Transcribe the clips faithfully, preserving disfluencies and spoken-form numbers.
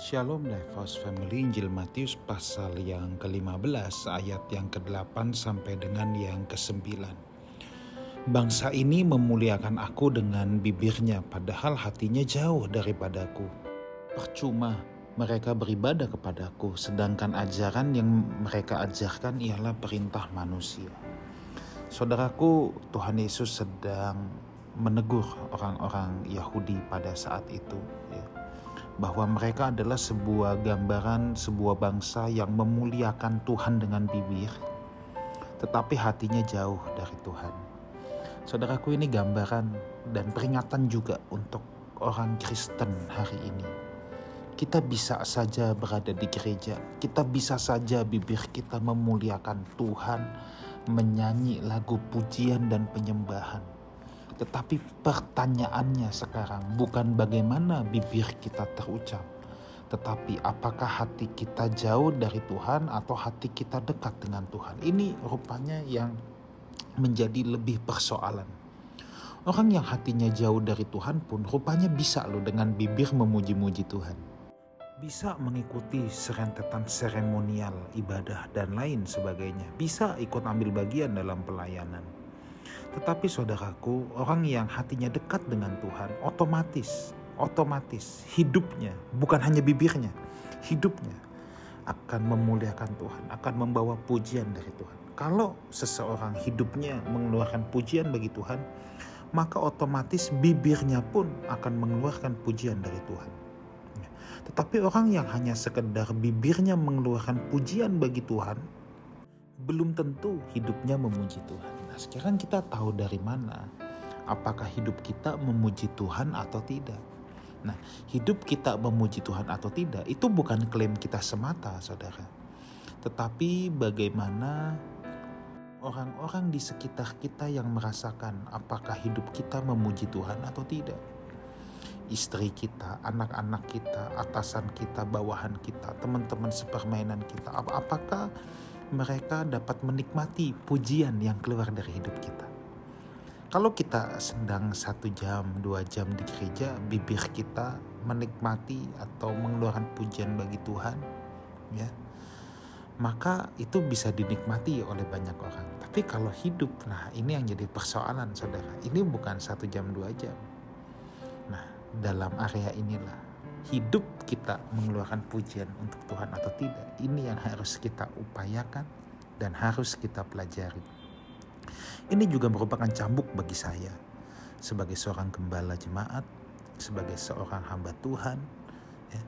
Shalom Leifos Family, Injil Matius pasal yang ke lima belas ayat yang ke delapan sampai dengan yang ke sembilan. Bangsa ini memuliakan aku dengan bibirnya, padahal hatinya jauh daripadaku. Percuma mereka beribadah kepadaku, sedangkan ajaran yang mereka ajarkan ialah perintah manusia. Saudaraku, Tuhan Yesus sedang menegur orang-orang Yahudi pada saat itu, ya. Bahwa mereka adalah sebuah gambaran sebuah bangsa yang memuliakan Tuhan dengan bibir, tetapi hatinya jauh dari Tuhan. Saudaraku, ini gambaran dan peringatan juga untuk orang Kristen hari ini. Kita bisa saja berada di gereja, kita bisa saja bibir kita memuliakan Tuhan, menyanyi lagu pujian dan penyembahan. Tetapi pertanyaannya sekarang bukan bagaimana bibir kita terucap, tetapi apakah hati kita jauh dari Tuhan atau hati kita dekat dengan Tuhan. Ini rupanya yang menjadi lebih persoalan. Orang yang hatinya jauh dari Tuhan pun rupanya bisa loh dengan bibir memuji-muji Tuhan. Bisa mengikuti serentetan seremonial, ibadah, dan lain sebagainya. Bisa ikut ambil bagian dalam pelayanan. Tetapi saudaraku, orang yang hatinya dekat dengan Tuhan otomatis, otomatis hidupnya, bukan hanya bibirnya, hidupnya akan memuliakan Tuhan, akan membawa pujian dari Tuhan. Kalau seseorang hidupnya mengeluarkan pujian bagi Tuhan, maka otomatis bibirnya pun akan mengeluarkan pujian dari Tuhan. Tetapi orang yang hanya sekedar bibirnya mengeluarkan pujian bagi Tuhan, belum tentu hidupnya memuji Tuhan. Nah, sekarang kita tahu dari mana apakah hidup kita memuji Tuhan atau tidak. Nah, hidup kita memuji Tuhan atau tidak itu bukan klaim kita semata, saudara. Tetapi bagaimana orang-orang di sekitar kita yang merasakan apakah hidup kita memuji Tuhan atau tidak. Istri kita, anak-anak kita, atasan kita, bawahan kita, teman-teman sepermainan kita. Apakah mereka dapat menikmati pujian yang keluar dari hidup kita? Kalau kita sedang satu jam, dua jam di gereja, bibir kita menikmati atau mengeluarkan pujian bagi Tuhan, ya, maka itu bisa dinikmati oleh banyak orang. Tapi kalau hidup, nah ini yang jadi persoalan, saudara. Ini bukan satu jam, dua jam. Nah, dalam area inilah hidup kita mengeluarkan pujian untuk Tuhan atau tidak. Ini yang harus kita upayakan dan harus kita pelajari. Ini juga merupakan cambuk bagi saya sebagai seorang gembala jemaat, sebagai seorang hamba Tuhan, ya.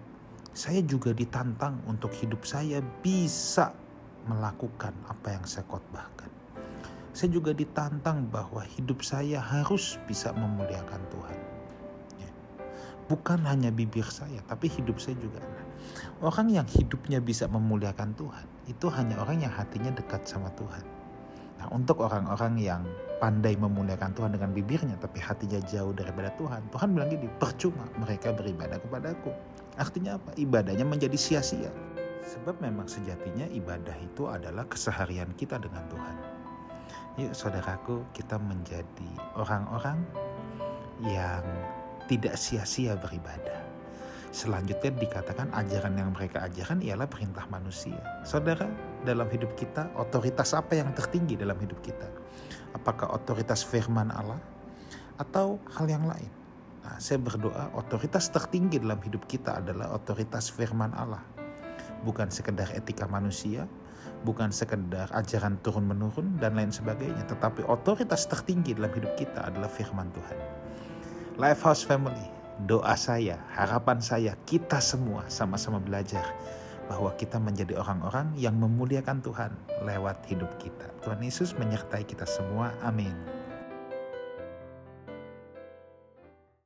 Saya juga ditantang untuk hidup saya bisa melakukan apa yang saya khotbahkan. Saya juga ditantang bahwa hidup saya harus bisa memuliakan Tuhan. Bukan hanya bibir saya, tapi hidup saya juga. Orang yang hidupnya bisa memuliakan Tuhan, itu hanya orang yang hatinya dekat sama Tuhan. Nah, untuk orang-orang yang pandai memuliakan Tuhan dengan bibirnya, tapi hatinya jauh daripada Tuhan, Tuhan bilang gini, percuma mereka beribadah kepadaku. Artinya apa? Ibadahnya menjadi sia-sia. Sebab memang sejatinya ibadah itu adalah keseharian kita dengan Tuhan. Yuk saudaraku, kita menjadi orang-orang yang tidak sia-sia beribadah. Selanjutnya dikatakan ajaran yang mereka ajarkan ialah perintah manusia. Saudara, dalam hidup kita, otoritas apa yang tertinggi dalam hidup kita? Apakah otoritas firman Allah atau hal yang lain? Nah, saya berdoa otoritas tertinggi dalam hidup kita adalah otoritas firman Allah. Bukan sekedar etika manusia, bukan sekedar ajaran turun-menurun dan lain sebagainya. Tetapi otoritas tertinggi dalam hidup kita adalah firman Tuhan. Lifehouse Family, doa saya, harapan saya, kita semua sama-sama belajar bahwa kita menjadi orang-orang yang memuliakan Tuhan lewat hidup kita. Tuhan Yesus menyertai kita semua. Amin.